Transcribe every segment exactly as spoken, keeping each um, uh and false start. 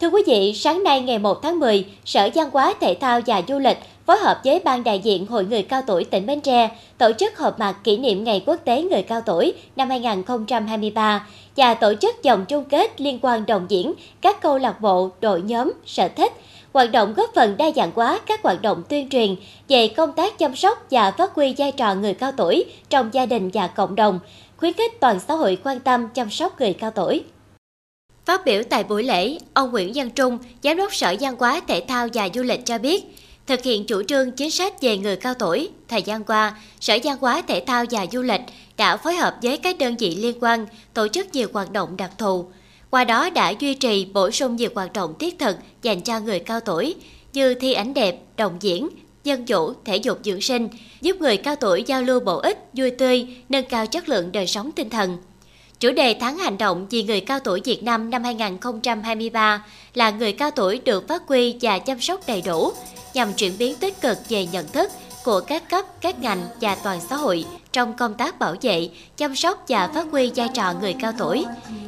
Thưa quý vị, sáng nay ngày một tháng mười, Sở Văn hóa, Thể thao và Du lịch phối hợp với Ban Đại diện Hội Người cao tuổi tỉnh Bến Tre tổ chức họp mặt kỷ niệm Ngày Quốc tế Người cao tuổi năm hai nghìn không trăm hai mươi ba và tổ chức vòng chung kết liên quan đồng diễn các câu lạc bộ, đội nhóm, sở thích. Hoạt động góp phần đa dạng hóa các hoạt động tuyên truyền về công tác chăm sóc và phát huy vai trò người cao tuổi trong gia đình và cộng đồng, khuyến khích toàn xã hội quan tâm chăm sóc người cao tuổi. Phát biểu tại buổi lễ, ông Nguyễn Văn Trung, Giám đốc Sở Văn hóa, Thể thao và Du lịch cho biết, thực hiện chủ trương chính sách về người cao tuổi, thời gian qua, Sở Văn hóa, Thể thao và Du lịch đã phối hợp với các đơn vị liên quan tổ chức nhiều hoạt động đặc thù. Qua đó đã duy trì bổ sung nhiều hoạt động thiết thực dành cho người cao tuổi như thi ảnh đẹp, đồng diễn, dân vũ, thể dục dưỡng sinh, giúp người cao tuổi giao lưu bổ ích, vui tươi, nâng cao chất lượng đời sống tinh thần. Chủ đề Tháng Hành động vì Người cao tuổi Việt Nam năm hai nghìn không trăm hai mươi ba là người cao tuổi được phát huy và chăm sóc đầy đủ, nhằm chuyển biến tích cực về nhận thức của các cấp, các ngành và toàn xã hội trong công tác bảo vệ, chăm sóc và phát huy vai trò người cao tuổi.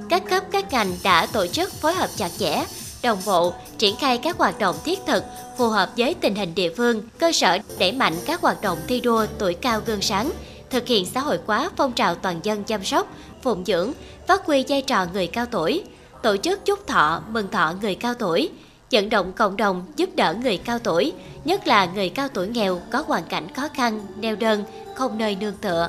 Các cấp, các ngành đã tổ chức phối hợp chặt chẽ, đồng bộ, triển khai các hoạt động thiết thực phù hợp với tình hình địa phương, cơ sở đẩy mạnh các hoạt động thi đua tuổi cao gương sáng, thực hiện xã hội hóa phong trào toàn dân chăm sóc, phụng dưỡng, phát huy vai trò người cao tuổi, tổ chức chúc thọ, mừng thọ người cao tuổi, vận động cộng đồng giúp đỡ người cao tuổi, nhất là người cao tuổi nghèo có hoàn cảnh khó khăn, neo đơn, không nơi nương tựa.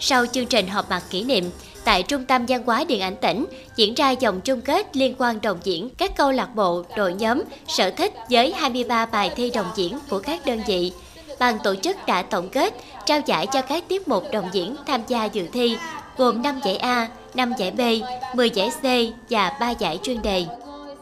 Sau chương trình họp mặt kỷ niệm, tại Trung tâm Văn hóa Điện ảnh tỉnh diễn ra vòng chung kết liên quan đồng diễn các câu lạc bộ, đội nhóm, sở thích với hai mươi ba bài thi đồng diễn của các đơn vị. Ban tổ chức đã tổng kết, trao giải cho các tiết mục đồng diễn tham gia dự thi, gồm năm giải A, năm giải B, mười giải C và ba giải chuyên đề.